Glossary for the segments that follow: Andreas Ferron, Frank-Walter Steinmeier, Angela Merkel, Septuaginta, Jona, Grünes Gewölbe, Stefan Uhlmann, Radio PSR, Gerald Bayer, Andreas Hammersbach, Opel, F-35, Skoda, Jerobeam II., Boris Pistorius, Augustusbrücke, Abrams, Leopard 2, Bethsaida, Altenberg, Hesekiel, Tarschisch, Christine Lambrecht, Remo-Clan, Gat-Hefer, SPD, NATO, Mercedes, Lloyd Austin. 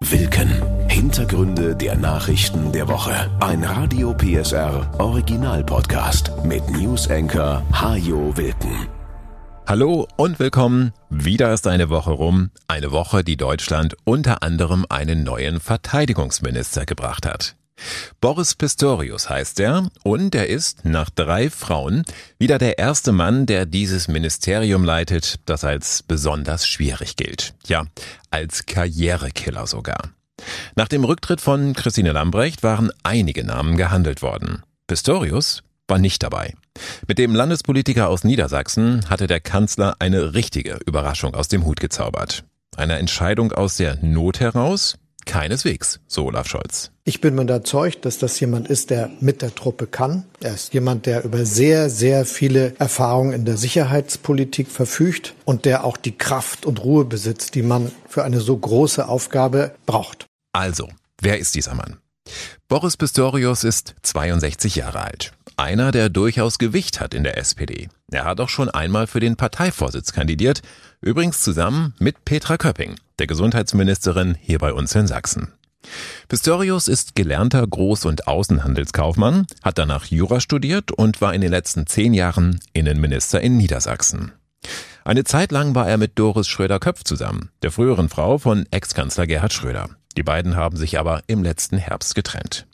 Wilken. Hintergründe der Nachrichten der Woche. Ein Radio PSR Original Podcast mit News Anchor Hajo Wilken. Hallo und willkommen. Wieder ist eine Woche rum. Eine Woche, die Deutschland unter anderem einen neuen Verteidigungsminister gebracht hat. Boris Pistorius heißt er und er ist nach 3 Frauen wieder der erste Mann, der dieses Ministerium leitet, das als besonders schwierig gilt. Ja, als Karrierekiller sogar. Nach dem Rücktritt von Christine Lambrecht waren einige Namen gehandelt worden. Pistorius war nicht dabei. Mit dem Landespolitiker aus Niedersachsen hatte der Kanzler eine richtige Überraschung aus dem Hut gezaubert. Eine Entscheidung aus der Not heraus? Keineswegs, so Olaf Scholz. Ich bin überzeugt, dass das jemand ist, der mit der Truppe kann. Er ist jemand, der über sehr, sehr viele Erfahrungen in der Sicherheitspolitik verfügt und der auch die Kraft und Ruhe besitzt, die man für eine so große Aufgabe braucht. Also, wer ist dieser Mann? Boris Pistorius ist 62 Jahre alt. Einer, der durchaus Gewicht hat in der SPD. Er hat auch schon einmal für den Parteivorsitz kandidiert, übrigens zusammen mit Petra Köpping, der Gesundheitsministerin hier bei uns in Sachsen. Pistorius ist gelernter Groß- und Außenhandelskaufmann, hat danach Jura studiert und war in den letzten 10 Jahren Innenminister in Niedersachsen. Eine Zeit lang war er mit Doris Schröder-Köpf zusammen, der früheren Frau von Ex-Kanzler Gerhard Schröder. Die beiden haben sich aber im letzten Herbst getrennt.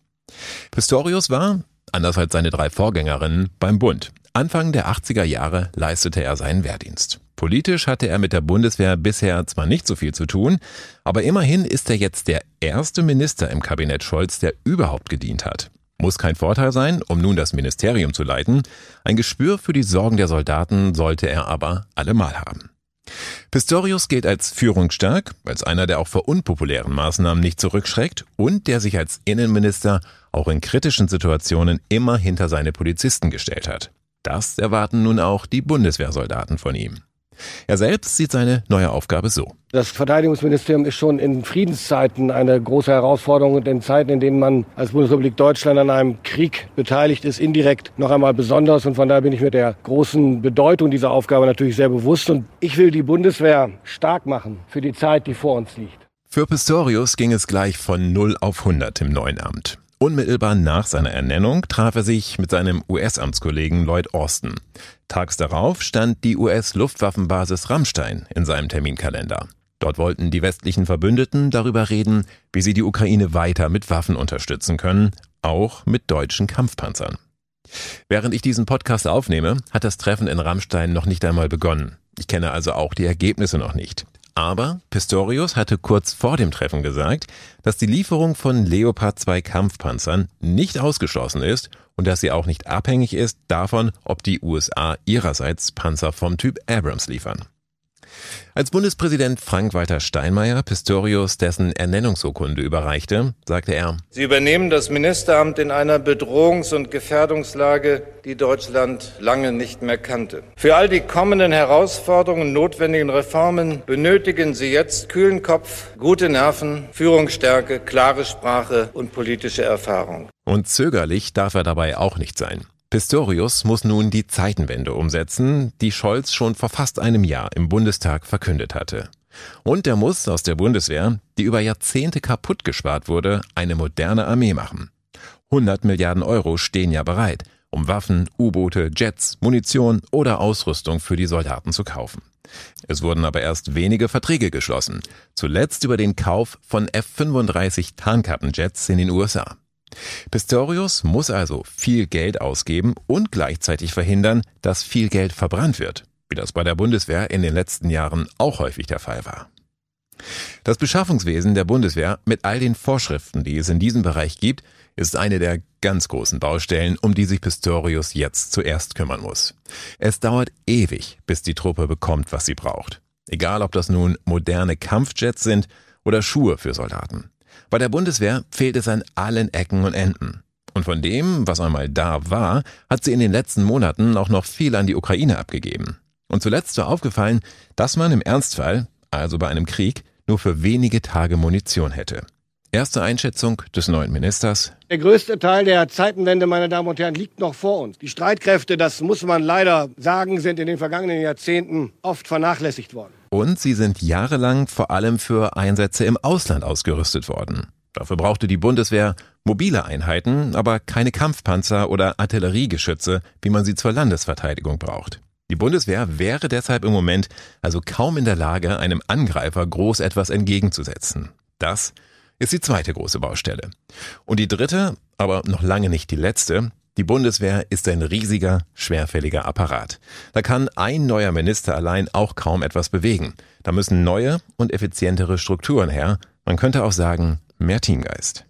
Pistorius war, anders als seine 3 Vorgängerinnen, beim Bund. Anfang der 80er Jahre leistete er seinen Wehrdienst. Politisch hatte er mit der Bundeswehr bisher zwar nicht so viel zu tun, aber immerhin ist er jetzt der erste Minister im Kabinett Scholz, der überhaupt gedient hat. Muss kein Vorteil sein, um nun das Ministerium zu leiten. Ein Gespür für die Sorgen der Soldaten sollte er aber allemal haben. Pistorius gilt als führungsstark, als einer, der auch vor unpopulären Maßnahmen nicht zurückschreckt und der sich als Innenminister auch in kritischen Situationen immer hinter seine Polizisten gestellt hat. Das erwarten nun auch die Bundeswehrsoldaten von ihm. Er selbst sieht seine neue Aufgabe so. Das Verteidigungsministerium ist schon in Friedenszeiten eine große Herausforderung und in Zeiten, in denen man als Bundesrepublik Deutschland an einem Krieg beteiligt ist, indirekt noch einmal besonders. Und von daher bin ich mir der großen Bedeutung dieser Aufgabe natürlich sehr bewusst. Und ich will die Bundeswehr stark machen für die Zeit, die vor uns liegt. Für Pistorius ging es gleich von 0 auf 100 im neuen Amt. Unmittelbar nach seiner Ernennung traf er sich mit seinem US-Amtskollegen Lloyd Austin. Tags darauf stand die US-Luftwaffenbasis Rammstein in seinem Terminkalender. Dort wollten die westlichen Verbündeten darüber reden, wie sie die Ukraine weiter mit Waffen unterstützen können, auch mit deutschen Kampfpanzern. Während ich diesen Podcast aufnehme, hat das Treffen in Rammstein noch nicht einmal begonnen. Ich kenne also auch die Ergebnisse noch nicht. Aber Pistorius hatte kurz vor dem Treffen gesagt, dass die Lieferung von Leopard 2 Kampfpanzern nicht ausgeschlossen ist und dass sie auch nicht abhängig ist davon, ob die USA ihrerseits Panzer vom Typ Abrams liefern. Als Bundespräsident Frank-Walter Steinmeier Pistorius dessen Ernennungsurkunde überreichte, sagte er: Sie übernehmen das Ministeramt in einer Bedrohungs- und Gefährdungslage, die Deutschland lange nicht mehr kannte. Für all die kommenden Herausforderungen und notwendigen Reformen benötigen Sie jetzt kühlen Kopf, gute Nerven, Führungsstärke, klare Sprache und politische Erfahrung. Und zögerlich darf er dabei auch nicht sein. Pistorius muss nun die Zeitenwende umsetzen, die Scholz schon vor fast einem Jahr im Bundestag verkündet hatte. Und er muss aus der Bundeswehr, die über Jahrzehnte kaputt gespart wurde, eine moderne Armee machen. 100 Milliarden Euro stehen ja bereit, um Waffen, U-Boote, Jets, Munition oder Ausrüstung für die Soldaten zu kaufen. Es wurden aber erst wenige Verträge geschlossen, zuletzt über den Kauf von F-35 Tarnkappenjets in den USA. Pistorius muss also viel Geld ausgeben und gleichzeitig verhindern, dass viel Geld verbrannt wird, wie das bei der Bundeswehr in den letzten Jahren auch häufig der Fall war. Das Beschaffungswesen der Bundeswehr mit all den Vorschriften, die es in diesem Bereich gibt, ist eine der ganz großen Baustellen, um die sich Pistorius jetzt zuerst kümmern muss. Es dauert ewig, bis die Truppe bekommt, was sie braucht. Egal, ob das nun moderne Kampfjets sind oder Schuhe für Soldaten. Bei der Bundeswehr fehlt es an allen Ecken und Enden. Und von dem, was einmal da war, hat sie in den letzten Monaten auch noch viel an die Ukraine abgegeben. Und zuletzt war aufgefallen, dass man im Ernstfall, also bei einem Krieg, nur für wenige Tage Munition hätte. Erste Einschätzung des neuen Ministers. Der größte Teil der Zeitenwende, meine Damen und Herren, liegt noch vor uns. Die Streitkräfte, das muss man leider sagen, sind in den vergangenen Jahrzehnten oft vernachlässigt worden. Und sie sind jahrelang vor allem für Einsätze im Ausland ausgerüstet worden. Dafür brauchte die Bundeswehr mobile Einheiten, aber keine Kampfpanzer oder Artilleriegeschütze, wie man sie zur Landesverteidigung braucht. Die Bundeswehr wäre deshalb im Moment also kaum in der Lage, einem Angreifer groß etwas entgegenzusetzen. Das ist die zweite große Baustelle. Und die dritte, aber noch lange nicht die letzte, die Bundeswehr ist ein riesiger, schwerfälliger Apparat. Da kann ein neuer Minister allein auch kaum etwas bewegen. Da müssen neue und effizientere Strukturen her. Man könnte auch sagen, mehr Teamgeist.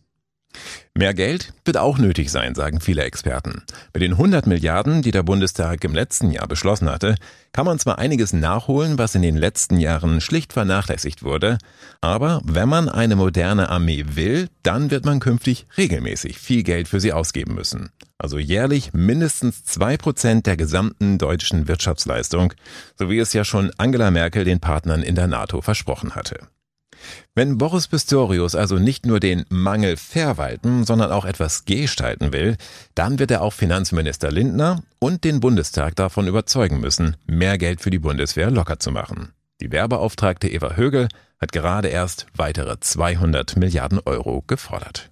Mehr Geld wird auch nötig sein, sagen viele Experten. Mit den 100 Milliarden, die der Bundestag im letzten Jahr beschlossen hatte, kann man zwar einiges nachholen, was in den letzten Jahren schlicht vernachlässigt wurde, aber wenn man eine moderne Armee will, dann wird man künftig regelmäßig viel Geld für sie ausgeben müssen. Also jährlich mindestens 2% der gesamten deutschen Wirtschaftsleistung, so wie es ja schon Angela Merkel den Partnern in der NATO versprochen hatte. Wenn Boris Pistorius also nicht nur den Mangel verwalten, sondern auch etwas gestalten will, dann wird er auch Finanzminister Lindner und den Bundestag davon überzeugen müssen, mehr Geld für die Bundeswehr locker zu machen. Die Werbeauftragte Eva Högl hat gerade erst weitere 200 Milliarden Euro gefordert.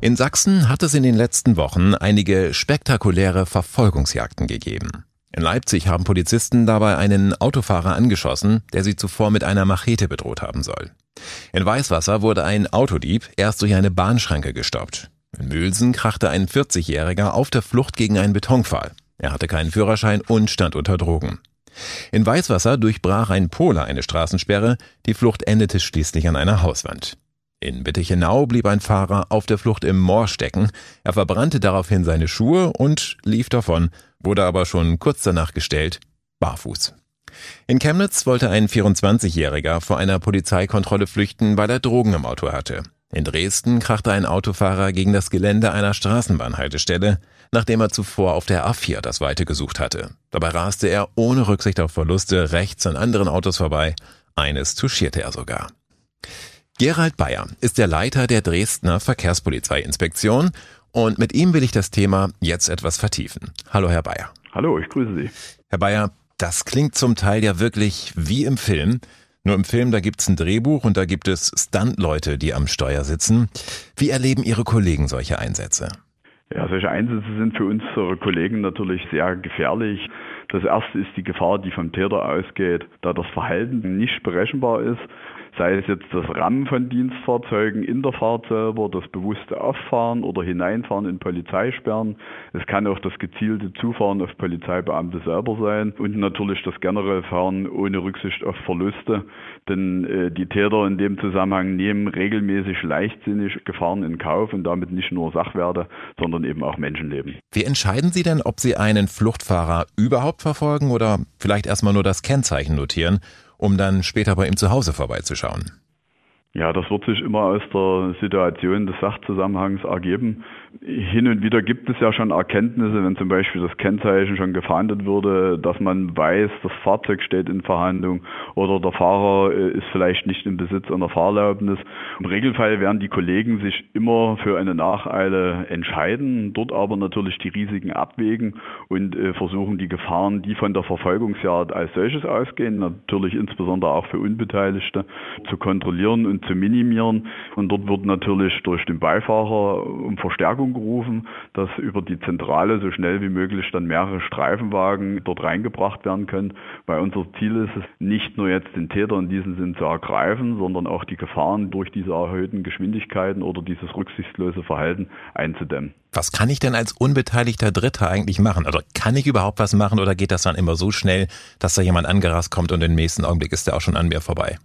In Sachsen hat es in den letzten Wochen einige spektakuläre Verfolgungsjagden gegeben. In Leipzig haben Polizisten dabei einen Autofahrer angeschossen, der sie zuvor mit einer Machete bedroht haben soll. In Weißwasser wurde ein Autodieb erst durch eine Bahnschranke gestoppt. In Mülsen krachte ein 40-Jähriger auf der Flucht gegen einen Betonpfahl. Er hatte keinen Führerschein und stand unter Drogen. In Weißwasser durchbrach ein Pole eine Straßensperre, die Flucht endete schließlich an einer Hauswand. In Bittichenau blieb ein Fahrer auf der Flucht im Moor stecken. Er verbrannte daraufhin seine Schuhe und lief davon, wurde aber schon kurz danach gestellt, barfuß. In Chemnitz wollte ein 24-Jähriger vor einer Polizeikontrolle flüchten, weil er Drogen im Auto hatte. In Dresden krachte ein Autofahrer gegen das Gelände einer Straßenbahnhaltestelle, nachdem er zuvor auf der A4 das Weite gesucht hatte. Dabei raste er ohne Rücksicht auf Verluste rechts an anderen Autos vorbei. Eines touchierte er sogar. Gerald Bayer ist der Leiter der Dresdner Verkehrspolizeiinspektion und mit ihm will ich das Thema jetzt etwas vertiefen. Hallo Herr Bayer. Hallo, ich grüße Sie. Herr Bayer, das klingt zum Teil ja wirklich wie im Film. Nur im Film, da gibt's ein Drehbuch und da gibt es Stuntleute, die am Steuer sitzen. Wie erleben Ihre Kollegen solche Einsätze? Ja, solche Einsätze sind für unsere Kollegen natürlich sehr gefährlich. Das erste ist die Gefahr, die vom Täter ausgeht, da das Verhalten nicht berechenbar ist. Sei es jetzt das Rammen von Dienstfahrzeugen in der Fahrt selber, das bewusste Auffahren oder Hineinfahren in Polizeisperren. Es kann auch das gezielte Zufahren auf Polizeibeamte selber sein und natürlich das generelle Fahren ohne Rücksicht auf Verluste. Denn die Täter in dem Zusammenhang nehmen regelmäßig leichtsinnig Gefahren in Kauf und damit nicht nur Sachwerte, sondern eben auch Menschenleben. Wie entscheiden Sie denn, ob Sie einen Fluchtfahrer überhaupt verfolgen oder vielleicht erstmal nur das Kennzeichen notieren, um dann später bei ihm zu Hause vorbeizuschauen? Ja, das wird sich immer aus der Situation des Sachzusammenhangs ergeben. Hin und wieder gibt es ja schon Erkenntnisse, wenn zum Beispiel das Kennzeichen schon gefahndet würde, dass man weiß, das Fahrzeug steht in Verhandlung oder der Fahrer ist vielleicht nicht im Besitz einer Fahrerlaubnis. Im Regelfall werden die Kollegen sich immer für eine Nacheile entscheiden, dort aber natürlich die Risiken abwägen und versuchen die Gefahren, die von der Verfolgungsjagd als solches ausgehen, natürlich insbesondere auch für Unbeteiligte, zu kontrollieren und zu minimieren. Und dort wird natürlich durch den Beifahrer um Verstärkung gerufen, dass über die Zentrale so schnell wie möglich dann mehrere Streifenwagen dort reingebracht werden können, weil unser Ziel ist es, nicht nur jetzt den Täter in diesem Sinn zu ergreifen, sondern auch die Gefahren durch diese erhöhten Geschwindigkeiten oder dieses rücksichtslose Verhalten einzudämmen. Was kann ich denn als unbeteiligter Dritter eigentlich machen? Oder kann ich überhaupt was machen oder geht das dann immer so schnell, dass da jemand angerast kommt und im nächsten Augenblick ist der auch schon an mir vorbei?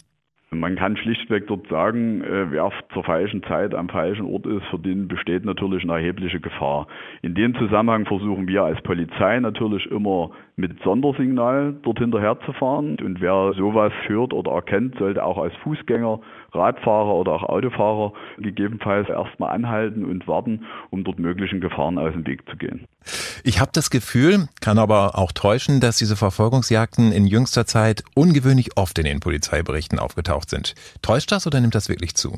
Man kann schlichtweg dort sagen, wer zur falschen Zeit am falschen Ort ist, für den besteht natürlich eine erhebliche Gefahr. In dem Zusammenhang versuchen wir als Polizei natürlich immer mit Sondersignal dort hinterher zu fahren. Und wer sowas hört oder erkennt, sollte auch als Fußgänger, Radfahrer oder auch Autofahrer gegebenenfalls erstmal anhalten und warten, um dort möglichen Gefahren aus dem Weg zu gehen. Ich habe das Gefühl, kann aber auch täuschen, dass diese Verfolgungsjagden in jüngster Zeit ungewöhnlich oft in den Polizeiberichten aufgetaucht sind. Täuscht das oder nimmt das wirklich zu?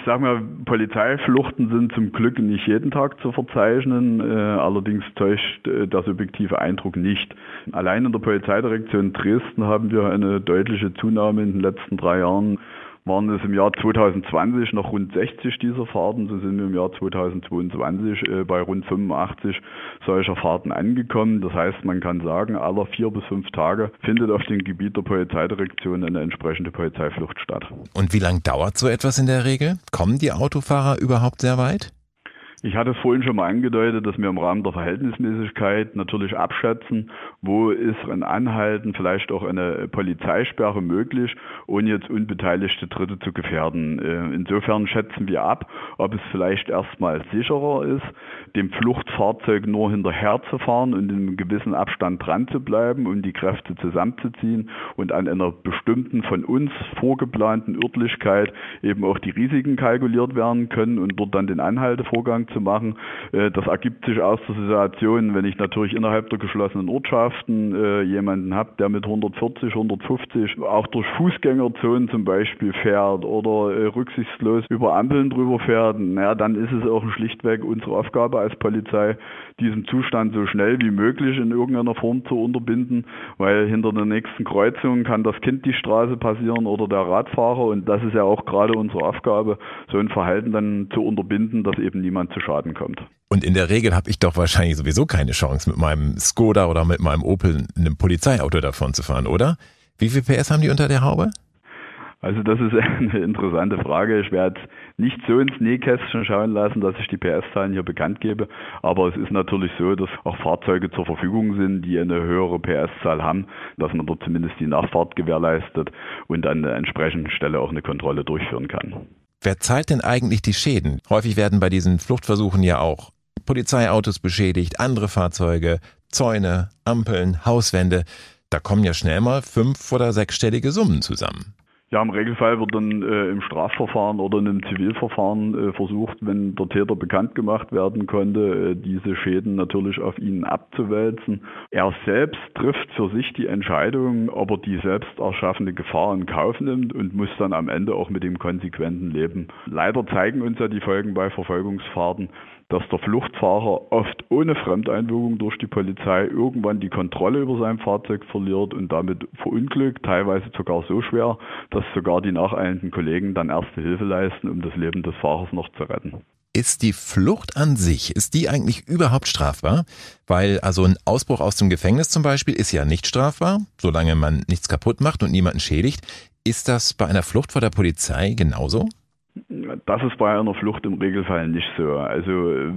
ich sage mal, Polizeifluchten sind zum Glück nicht jeden Tag zu verzeichnen, allerdings täuscht der subjektive Eindruck nicht. Allein in der Polizeidirektion Dresden haben wir eine deutliche Zunahme in den letzten 3 Jahren. Waren es im Jahr 2020 noch rund 60 dieser Fahrten, so sind wir im Jahr 2022 bei rund 85 solcher Fahrten angekommen. Das heißt, man kann sagen, alle 4 bis 5 Tage findet auf dem Gebiet der Polizeidirektion eine entsprechende Polizeiflucht statt. Und wie lange dauert so etwas in der Regel? Kommen die Autofahrer überhaupt sehr weit? Ich hatte es vorhin schon mal angedeutet, dass wir im Rahmen der Verhältnismäßigkeit natürlich abschätzen, wo ist ein Anhalten, vielleicht auch eine Polizeisperre möglich, ohne jetzt unbeteiligte Dritte zu gefährden. Insofern schätzen wir ab, ob es vielleicht erstmal sicherer ist, dem Fluchtfahrzeug nur hinterher zu fahren und in einem gewissen Abstand dran zu bleiben, um die Kräfte zusammenzuziehen und an einer bestimmten von uns vorgeplanten Örtlichkeit eben auch die Risiken kalkuliert werden können und dort dann den Anhaltevorgang zu machen. Das ergibt sich aus der Situation, wenn ich natürlich innerhalb der geschlossenen Ortschaften jemanden habe, der mit 140, 150 auch durch Fußgängerzonen zum Beispiel fährt oder rücksichtslos über Ampeln drüber fährt, naja, dann ist es auch schlichtweg unsere Aufgabe als Polizei, diesen Zustand so schnell wie möglich in irgendeiner Form zu unterbinden, weil hinter der nächsten Kreuzung kann das Kind die Straße passieren oder der Radfahrer, und das ist ja auch gerade unsere Aufgabe, so ein Verhalten dann zu unterbinden, dass eben niemand zu Schaden kommt. Und in der Regel habe ich doch wahrscheinlich sowieso keine Chance, mit meinem Skoda oder mit meinem Opel einem Polizeiauto davon zu fahren, oder? Wie viel PS haben die unter der Haube? Also das ist eine interessante Frage. Ich werde nicht so ins Nähkästchen schauen lassen, dass ich die PS-Zahlen hier bekannt gebe. Aber es ist natürlich so, dass auch Fahrzeuge zur Verfügung sind, die eine höhere PS-Zahl haben, dass man dort zumindest die Nachfahrt gewährleistet und an der entsprechenden Stelle auch eine Kontrolle durchführen kann. Wer zahlt denn eigentlich die Schäden? Häufig werden bei diesen Fluchtversuchen ja auch Polizeiautos beschädigt, andere Fahrzeuge, Zäune, Ampeln, Hauswände. Da kommen ja schnell mal 5- oder 6-stellige Summen zusammen. Ja, im Regelfall wird dann im Strafverfahren oder in einem Zivilverfahren versucht, wenn der Täter bekannt gemacht werden konnte, diese Schäden natürlich auf ihn abzuwälzen. Er selbst trifft für sich die Entscheidung, ob er die selbst erschaffene Gefahr in Kauf nimmt und muss dann am Ende auch mit dem konsequenten leben. Leider zeigen uns ja die Folgen bei Verfolgungsfahrten, dass der Fluchtfahrer oft ohne Fremdeinwirkung durch die Polizei irgendwann die Kontrolle über sein Fahrzeug verliert und damit verunglückt, teilweise sogar so schwer, dass sogar die nacheilenden Kollegen dann erste Hilfe leisten, um das Leben des Fahrers noch zu retten. Ist die Flucht an sich, ist die eigentlich überhaupt strafbar? Weil also ein Ausbruch aus dem Gefängnis zum Beispiel ist ja nicht strafbar, solange man nichts kaputt macht und niemanden schädigt. Ist das bei einer Flucht vor der Polizei genauso? Das ist bei einer Flucht im Regelfall nicht so. Also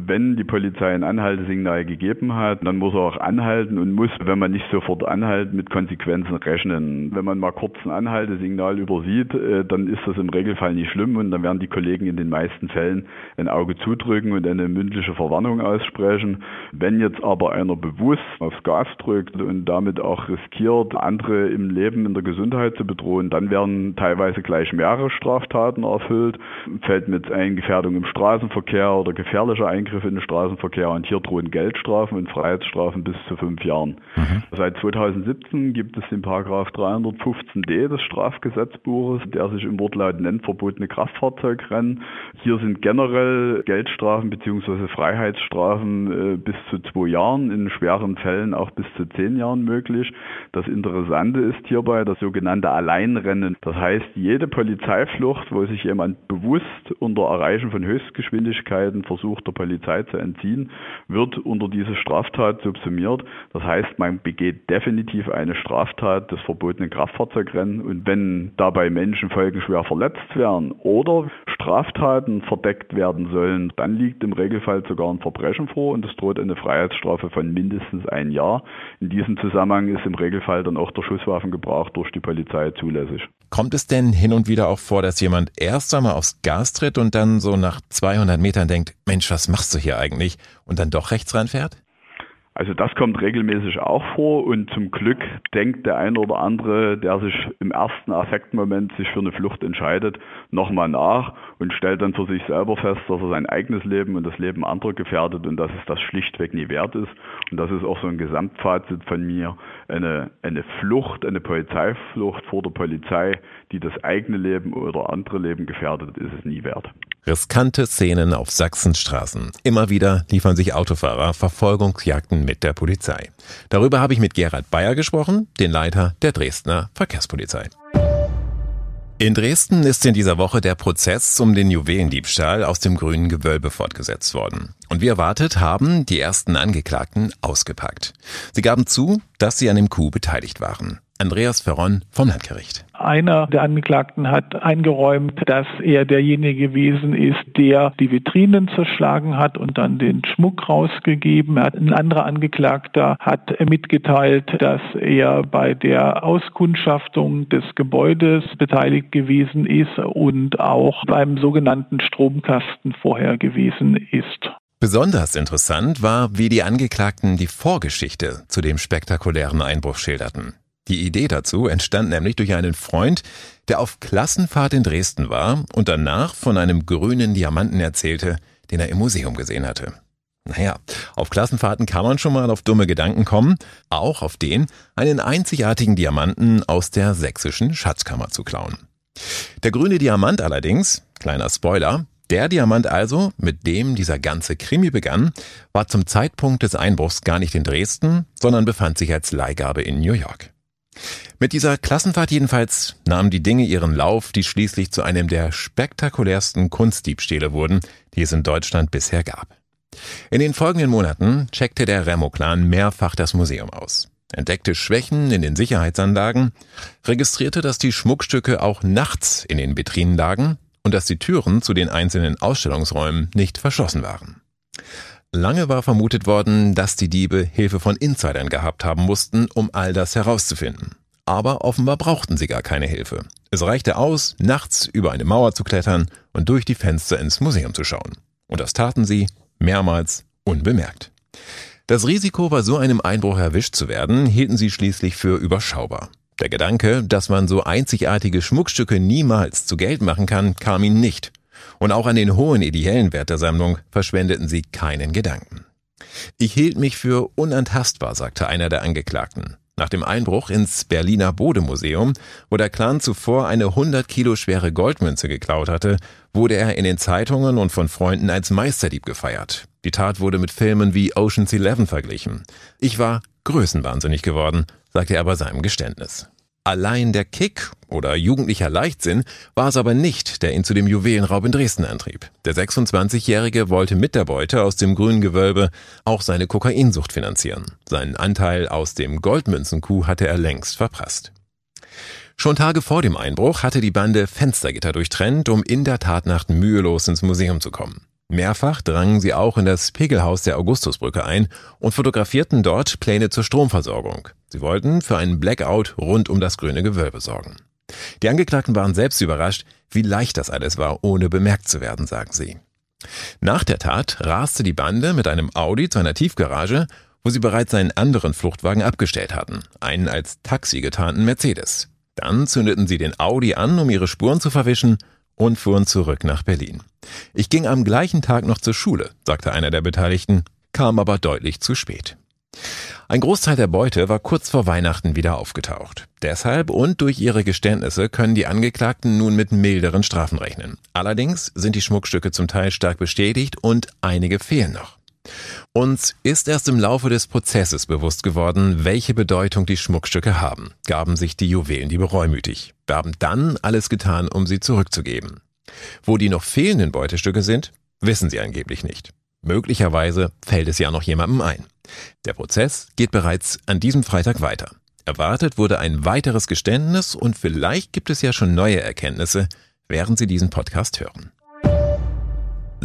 wenn die Polizei ein Anhaltesignal gegeben hat, dann muss er auch anhalten und muss, wenn man nicht sofort anhält, mit Konsequenzen rechnen. Wenn man mal kurz ein Anhaltesignal übersieht, dann ist das im Regelfall nicht schlimm und dann werden die Kollegen in den meisten Fällen ein Auge zudrücken und eine mündliche Verwarnung aussprechen. Wenn jetzt aber einer bewusst aufs Gas drückt und damit auch riskiert, andere im Leben, in der Gesundheit zu bedrohen, dann werden teilweise gleich mehrere Straftaten erfüllt. Fällt mit ein Gefährdung im Straßenverkehr oder gefährlicher Eingriff in den Straßenverkehr, und hier drohen Geldstrafen und Freiheitsstrafen bis zu 5 Jahren. Mhm. Seit 2017 gibt es den Paragraph 315d des Strafgesetzbuches, der sich im Wortlaut nennt, verbotene Kraftfahrzeugrennen. Hier sind generell Geldstrafen bzw. Freiheitsstrafen bis zu 2 Jahren, in schweren Fällen auch bis zu 10 Jahren möglich. Das Interessante ist hierbei das sogenannte Alleinrennen. Das heißt, jede Polizeiflucht, wo sich jemand bewusst unter Erreichen von Höchstgeschwindigkeiten versucht, der Polizei zu entziehen, wird unter diese Straftat subsumiert. Das heißt, man begeht definitiv eine Straftat des verbotenen Kraftfahrzeugrennen. Und wenn dabei Menschen folgenschwer verletzt werden oder Straftaten verdeckt werden sollen, dann liegt im Regelfall sogar ein Verbrechen vor und es droht eine Freiheitsstrafe von mindestens 1 Jahr. In diesem Zusammenhang ist im Regelfall dann auch der Schusswaffengebrauch durch die Polizei zulässig. Kommt es denn hin und wieder auch vor, dass jemand erst einmal aufs Gas tritt und dann so nach 200 Metern denkt, Mensch, was machst du hier eigentlich? Und dann doch rechts reinfährt? Also das kommt regelmäßig auch vor und zum Glück denkt der ein oder andere, der sich im ersten Affektmoment sich für eine Flucht entscheidet, nochmal nach und stellt dann für sich selber fest, dass er sein eigenes Leben und das Leben anderer gefährdet und dass es das schlichtweg nie wert ist. Und das ist auch so ein Gesamtfazit von mir. Eine Flucht, eine Polizeiflucht vor der Polizei, die das eigene Leben oder andere Leben gefährdet, ist es nie wert. Riskante Szenen auf Sachsens Straßen. Immer wieder liefern sich Autofahrer Verfolgungsjagden mit der Polizei. Darüber habe ich mit Gerald Bayer gesprochen, den Leiter der Dresdner Verkehrspolizei. In Dresden ist in dieser Woche der Prozess um den Juwelendiebstahl aus dem Grünen Gewölbe fortgesetzt worden. Und wie erwartet haben die ersten Angeklagten ausgepackt. Sie gaben zu, dass sie an dem Coup beteiligt waren. Andreas Ferron vom Landgericht. Einer der Angeklagten hat eingeräumt, dass er derjenige gewesen ist, der die Vitrinen zerschlagen hat und dann den Schmuck rausgegeben hat. Ein anderer Angeklagter hat mitgeteilt, dass er bei der Auskundschaftung des Gebäudes beteiligt gewesen ist und auch beim sogenannten Stromkasten vorher gewesen ist. Besonders interessant war, wie die Angeklagten die Vorgeschichte zu dem spektakulären Einbruch schilderten. Die Idee dazu entstand nämlich durch einen Freund, der auf Klassenfahrt in Dresden war und danach von einem grünen Diamanten erzählte, den er im Museum gesehen hatte. Naja, auf Klassenfahrten kann man schon mal auf dumme Gedanken kommen, auch auf den, einen einzigartigen Diamanten aus der sächsischen Schatzkammer zu klauen. Der grüne Diamant allerdings, kleiner Spoiler, der Diamant also, mit dem dieser ganze Krimi begann, war zum Zeitpunkt des Einbruchs gar nicht in Dresden, sondern befand sich als Leihgabe in New York. Mit dieser Klassenfahrt jedenfalls nahmen die Dinge ihren Lauf, die schließlich zu einem der spektakulärsten Kunstdiebstähle wurden, die es in Deutschland bisher gab. In den folgenden Monaten checkte der Remo-Clan mehrfach das Museum aus, entdeckte Schwächen in den Sicherheitsanlagen, registrierte, dass die Schmuckstücke auch nachts in den Vitrinen lagen und dass die Türen zu den einzelnen Ausstellungsräumen nicht verschlossen waren. Lange war vermutet worden, dass die Diebe Hilfe von Insidern gehabt haben mussten, um all das herauszufinden. Aber offenbar brauchten sie gar keine Hilfe. Es reichte aus, nachts über eine Mauer zu klettern und durch die Fenster ins Museum zu schauen. Und das taten sie, mehrmals unbemerkt. Das Risiko, bei so einem Einbruch erwischt zu werden, hielten sie schließlich für überschaubar. Der Gedanke, dass man so einzigartige Schmuckstücke niemals zu Geld machen kann, kam ihnen nicht. Und auch an den hohen ideellen Wert der Sammlung verschwendeten sie keinen Gedanken. Ich hielt mich für unantastbar, sagte einer der Angeklagten. Nach dem Einbruch ins Berliner Bode-Museum, wo der Clan zuvor eine 100 Kilo schwere Goldmünze geklaut hatte, wurde er in den Zeitungen und von Freunden als Meisterdieb gefeiert. Die Tat wurde mit Filmen wie Ocean's 11 verglichen. Ich war größenwahnsinnig geworden, sagte er bei seinem Geständnis. Allein der Kick oder jugendlicher Leichtsinn war es aber nicht, der ihn zu dem Juwelenraub in Dresden antrieb. Der 26-Jährige wollte mit der Beute aus dem Grünen Gewölbe auch seine Kokainsucht finanzieren. Seinen Anteil aus dem Goldmünzenkuh hatte er längst verprasst. Schon Tage vor dem Einbruch hatte die Bande Fenstergitter durchtrennt, um in der Tatnacht mühelos ins Museum zu kommen. Mehrfach drangen sie auch in das Pegelhaus der Augustusbrücke ein und fotografierten dort Pläne zur Stromversorgung. Sie wollten für einen Blackout rund um das Grüne Gewölbe sorgen. Die Angeklagten waren selbst überrascht, wie leicht das alles war, ohne bemerkt zu werden, sagen sie. Nach der Tat raste die Bande mit einem Audi zu einer Tiefgarage, wo sie bereits einen anderen Fluchtwagen abgestellt hatten, einen als Taxi getarnten Mercedes. Dann zündeten sie den Audi an, um ihre Spuren zu verwischen, und fuhren zurück nach Berlin. Ich ging am gleichen Tag noch zur Schule, sagte einer der Beteiligten, kam aber deutlich zu spät. Ein Großteil der Beute war kurz vor Weihnachten wieder aufgetaucht. Deshalb und durch ihre Geständnisse können die Angeklagten nun mit milderen Strafen rechnen. Allerdings sind die Schmuckstücke zum Teil stark beschädigt und einige fehlen noch. Uns ist erst im Laufe des Prozesses bewusst geworden, welche Bedeutung die Schmuckstücke haben, gaben sich die Juwelendiebe reumütig. Wir haben dann alles getan, um sie zurückzugeben. Wo die noch fehlenden Beutestücke sind, wissen sie angeblich nicht. Möglicherweise fällt es ja noch jemandem ein. Der Prozess geht bereits an diesem Freitag weiter. Erwartet wurde ein weiteres Geständnis und vielleicht gibt es ja schon neue Erkenntnisse, während Sie diesen Podcast hören.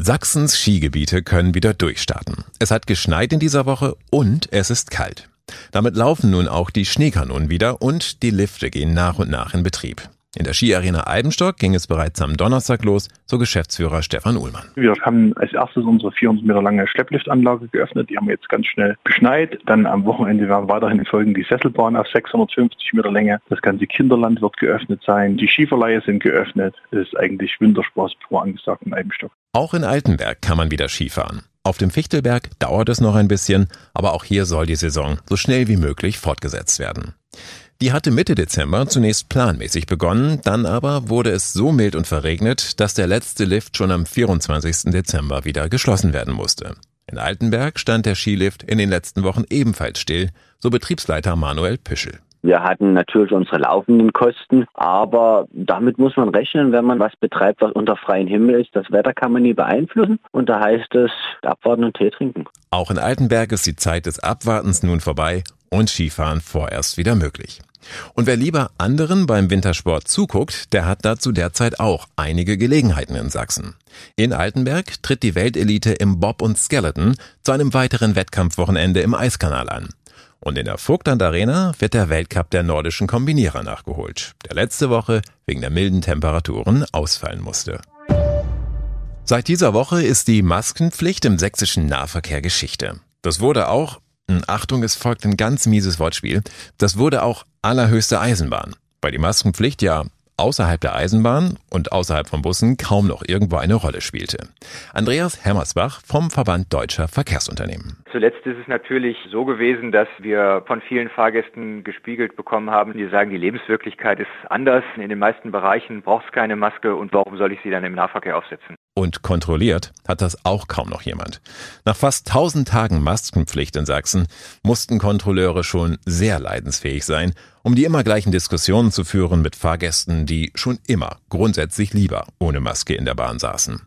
Sachsens Skigebiete können wieder durchstarten. Es hat geschneit in dieser Woche und es ist kalt. Damit laufen nun auch die Schneekanonen wieder und die Lifte gehen nach und nach in Betrieb. In der Skiarena Eibenstock ging es bereits am Donnerstag los, so Geschäftsführer Stefan Uhlmann. Wir haben als erstes unsere 400 Meter lange Schleppliftanlage geöffnet. Die haben wir jetzt ganz schnell beschneit. Dann am Wochenende werden weiterhin folgen die Sesselbahn auf 650 Meter Länge. Das ganze Kinderland wird geöffnet sein. Die Skiverleihe sind geöffnet. Es ist eigentlich Winterspaß pur angesagt in Eibenstock. Auch in Altenberg kann man wieder Skifahren. Auf dem Fichtelberg dauert es noch ein bisschen, aber auch hier soll die Saison so schnell wie möglich fortgesetzt werden. Die hatte Mitte Dezember zunächst planmäßig begonnen, dann aber wurde es so mild und verregnet, dass der letzte Lift schon am 24. Dezember wieder geschlossen werden musste. In Altenberg stand der Skilift in den letzten Wochen ebenfalls still, so Betriebsleiter Manuel Püschel. Wir hatten natürlich unsere laufenden Kosten, aber damit muss man rechnen, wenn man was betreibt, was unter freiem Himmel ist. Das Wetter kann man nie beeinflussen und da heißt es abwarten und Tee trinken. Auch in Altenberg ist die Zeit des Abwartens nun vorbei und Skifahren vorerst wieder möglich. Und wer lieber anderen beim Wintersport zuguckt, der hat dazu derzeit auch einige Gelegenheiten in Sachsen. In Altenberg tritt die Weltelite im Bob und Skeleton zu einem weiteren Wettkampfwochenende im Eiskanal an. Und in der Vogtland Arena wird der Weltcup der nordischen Kombinierer nachgeholt, der letzte Woche wegen der milden Temperaturen ausfallen musste. Seit dieser Woche ist die Maskenpflicht im sächsischen Nahverkehr Geschichte. Das wurde auch, Achtung, es folgt ein ganz mieses Wortspiel, das wurde auch allerhöchste Eisenbahn, weil die Maskenpflicht ja außerhalb der Eisenbahn und außerhalb von Bussen kaum noch irgendwo eine Rolle spielte. Andreas Hammersbach vom Verband Deutscher Verkehrsunternehmen. Zuletzt ist es natürlich so gewesen, dass wir von vielen Fahrgästen gespiegelt bekommen haben, die sagen, die Lebenswirklichkeit ist anders. In den meisten Bereichen braucht es keine Maske und warum soll ich sie dann im Nahverkehr aufsetzen? Und kontrolliert hat das auch kaum noch jemand. Nach fast 1000 Tagen Maskenpflicht in Sachsen mussten Kontrolleure schon sehr leidensfähig sein, um die immer gleichen Diskussionen zu führen mit Fahrgästen, die schon immer grundsätzlich lieber ohne Maske in der Bahn saßen.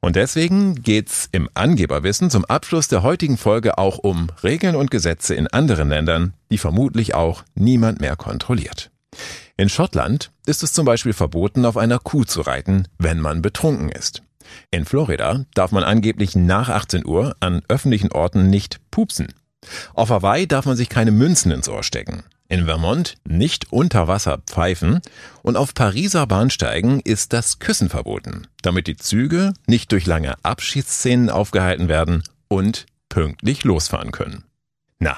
Und deswegen geht's im Angeberwissen zum Abschluss der heutigen Folge auch um Regeln und Gesetze in anderen Ländern, die vermutlich auch niemand mehr kontrolliert. In Schottland ist es zum Beispiel verboten, auf einer Kuh zu reiten, wenn man betrunken ist. In Florida darf man angeblich nach 18 Uhr an öffentlichen Orten nicht pupsen. Auf Hawaii darf man sich keine Münzen ins Ohr stecken. In Vermont nicht unter Wasser pfeifen. Und auf Pariser Bahnsteigen ist das Küssen verboten, damit die Züge nicht durch lange Abschiedsszenen aufgehalten werden und pünktlich losfahren können. Na,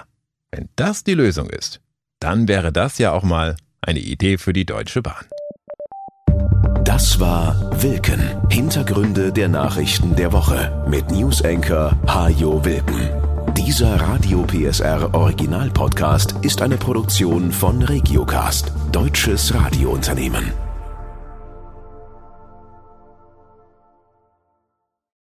wenn das die Lösung ist, dann wäre das ja auch mal eine Idee für die Deutsche Bahn. Das war Wilken. Hintergründe der Nachrichten der Woche mit News-Anchor Hajo Wilken. Dieser Radio PSR Original Podcast ist eine Produktion von Regiocast, deutsches Radiounternehmen.